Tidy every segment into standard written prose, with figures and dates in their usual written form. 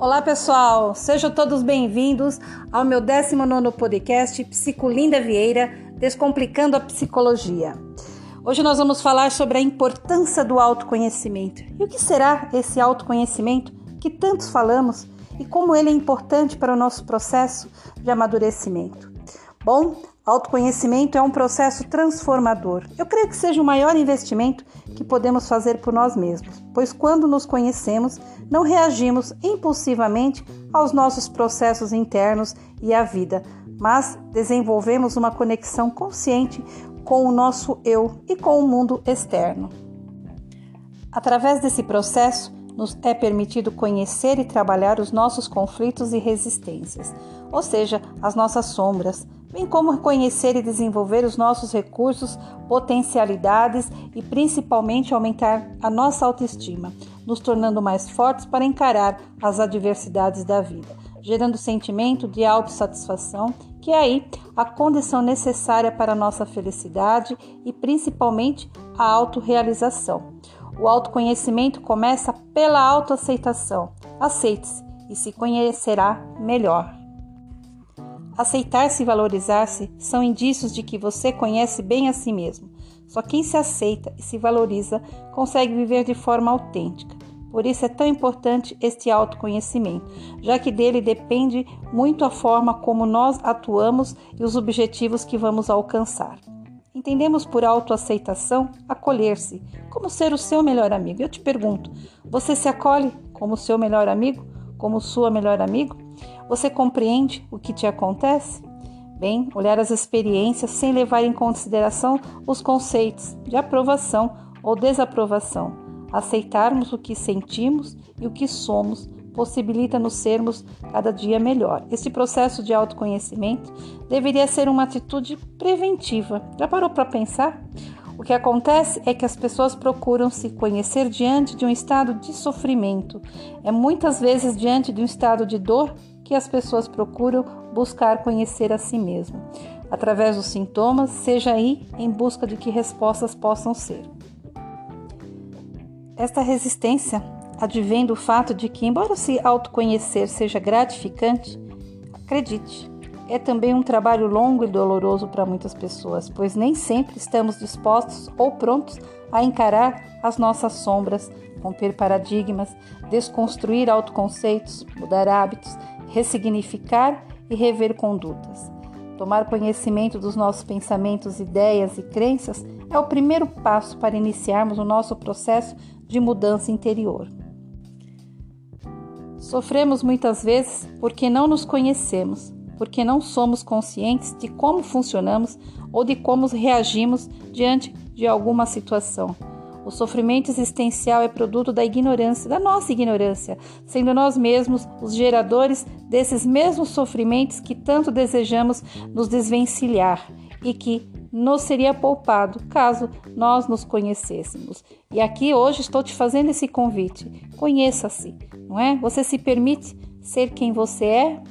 Olá pessoal, sejam todos bem-vindos ao meu 19º podcast Psicolinda Vieira, Descomplicando a Psicologia. Hoje nós vamos falar sobre a importância do autoconhecimento. E o que será esse autoconhecimento que tantos falamos e como ele é importante para o nosso processo de amadurecimento? Bom, autoconhecimento é um processo transformador. Eu creio que seja o maior investimento que podemos fazer por nós mesmos, pois quando nos conhecemos, não reagimos impulsivamente aos nossos processos internos e à vida, mas desenvolvemos uma conexão consciente com o nosso eu e com o mundo externo. Através desse processo, nos é permitido conhecer e trabalhar os nossos conflitos e resistências, ou seja, as nossas sombras, bem como reconhecer e desenvolver os nossos recursos, potencialidades e principalmente aumentar a nossa autoestima, nos tornando mais fortes para encarar as adversidades da vida, gerando sentimento de autossatisfação, que é aí a condição necessária para a nossa felicidade e principalmente a autorrealização. O autoconhecimento começa pela autoaceitação. Aceite-se e se conhecerá melhor. Aceitar-se e valorizar-se são indícios de que você conhece bem a si mesmo. Só quem se aceita e se valoriza consegue viver de forma autêntica. Por isso é tão importante este autoconhecimento, já que dele depende muito a forma como nós atuamos e os objetivos que vamos alcançar. Entendemos por autoaceitação acolher-se, como ser o seu melhor amigo. Eu te pergunto, você se acolhe como seu melhor amigo? Como sua melhor amigo? Você compreende o que te acontece? Bem, olhar as experiências sem levar em consideração os conceitos de aprovação ou desaprovação. Aceitarmos o que sentimos e o que somos possibilita-nos sermos cada dia melhor. Esse processo de autoconhecimento deveria ser uma atitude preventiva. Já parou para pensar? O que acontece é que as pessoas procuram se conhecer diante de um estado de sofrimento. É muitas vezes diante de um estado de dor que as pessoas procuram buscar conhecer a si mesmas. Através dos sintomas, seja aí em busca de que respostas possam ser. Esta resistência advém do fato de que, embora se autoconhecer seja gratificante, acredite, é também um trabalho longo e doloroso para muitas pessoas, pois nem sempre estamos dispostos ou prontos a encarar as nossas sombras, romper paradigmas, desconstruir autoconceitos, mudar hábitos, ressignificar e rever condutas. Tomar conhecimento dos nossos pensamentos, ideias e crenças é o primeiro passo para iniciarmos o nosso processo de mudança interior. Sofremos muitas vezes porque não nos conhecemos, porque não somos conscientes de como funcionamos ou de como reagimos diante de alguma situação. O sofrimento existencial é produto da ignorância, da nossa ignorância, sendo nós mesmos os geradores desses mesmos sofrimentos que tanto desejamos nos desvencilhar e que nos seria poupado caso nós nos conhecêssemos. E aqui hoje estou te fazendo esse convite. Conheça-se, não é? Você se permite ser quem você é?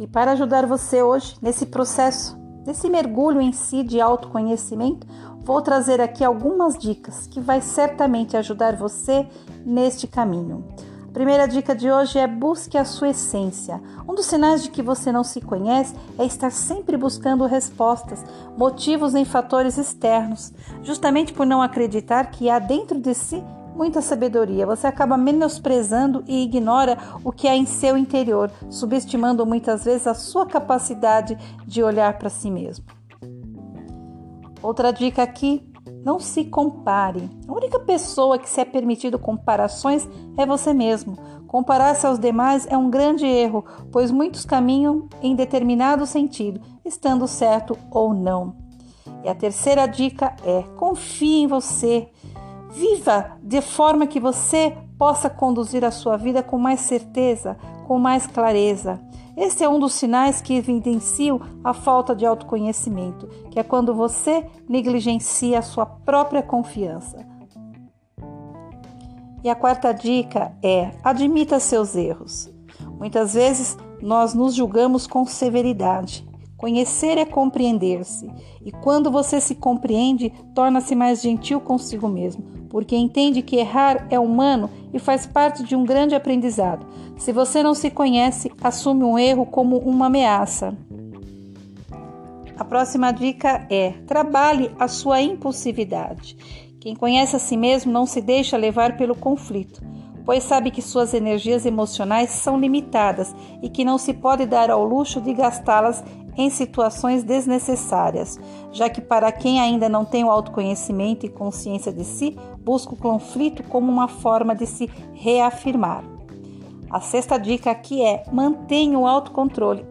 E para ajudar você hoje nesse processo, nesse mergulho em si de autoconhecimento, vou trazer aqui algumas dicas que vai certamente ajudar você neste caminho. A primeira dica de hoje é: busque a sua essência. Um dos sinais de que você não se conhece é estar sempre buscando respostas, motivos em fatores externos, justamente por não acreditar que há dentro de si muita sabedoria. Você acaba menosprezando e ignora o que há em seu interior, subestimando muitas vezes a sua capacidade de olhar para si mesmo. Outra dica aqui: não se compare. A única pessoa que se é permitido comparações é você mesmo. Comparar-se aos demais é um grande erro, pois muitos caminham em determinado sentido, estando certo ou não. E a terceira dica é: confie em você. Viva de forma que você possa conduzir a sua vida com mais certeza, com mais clareza. Este é um dos sinais que evidenciam a falta de autoconhecimento, que é quando você negligencia a sua própria confiança. E a quarta dica é: admita seus erros. Muitas vezes nós nos julgamos com severidade. Conhecer é compreender-se, e quando você se compreende, torna-se mais gentil consigo mesmo. porque entende que errar é humano e faz parte de um grande aprendizado. Se você não se conhece, assume um erro como uma ameaça. A próxima dica é: trabalhe a sua impulsividade. Quem conhece a si mesmo não se deixa levar pelo conflito, pois sabe que suas energias emocionais são limitadas e que não se pode dar ao luxo de gastá-las em situações desnecessárias, já que para quem ainda não tem o autoconhecimento e consciência de si, busca o conflito como uma forma de se reafirmar. A sexta dica aqui é: mantenha o autocontrole.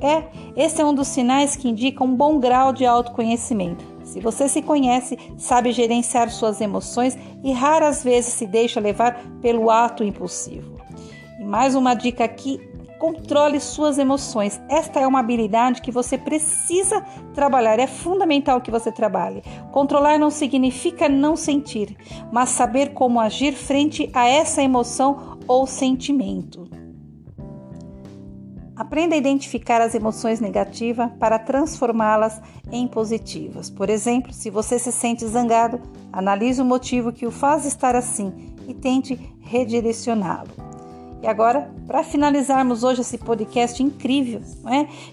Esse é um dos sinais que indica um bom grau de autoconhecimento. Se você se conhece, sabe gerenciar suas emoções e raras vezes se deixa levar pelo ato impulsivo. E mais uma dica aqui: controle suas emoções. Esta é uma habilidade que você precisa trabalhar. É fundamental que você trabalhe. Controlar não significa não sentir, mas saber como agir frente a essa emoção ou sentimento. Aprenda a identificar as emoções negativas para transformá-las em positivas. Por exemplo, se você se sente zangado, analise o motivo que o faz estar assim e tente redirecioná-lo. E agora, para finalizarmos hoje esse podcast incrível,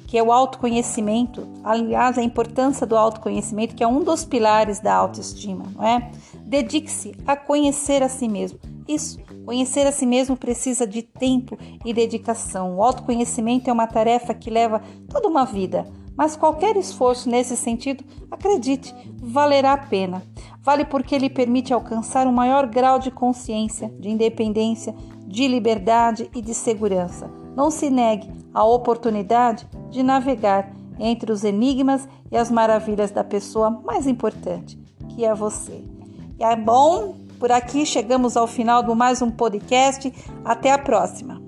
que é o autoconhecimento, aliás, a importância do autoconhecimento, que é um dos pilares da autoestima, Dedique-se a conhecer a si mesmo. Isso, conhecer a si mesmo precisa de tempo e dedicação. O autoconhecimento é uma tarefa que leva toda uma vida, mas qualquer esforço nesse sentido, acredite, valerá a pena. Vale porque ele permite alcançar um maior grau de consciência, de independência, de liberdade e de segurança. Não se negue à oportunidade de navegar entre os enigmas e as maravilhas da pessoa mais importante, que é você. E é bom, por aqui chegamos ao final de mais um podcast. Até a próxima!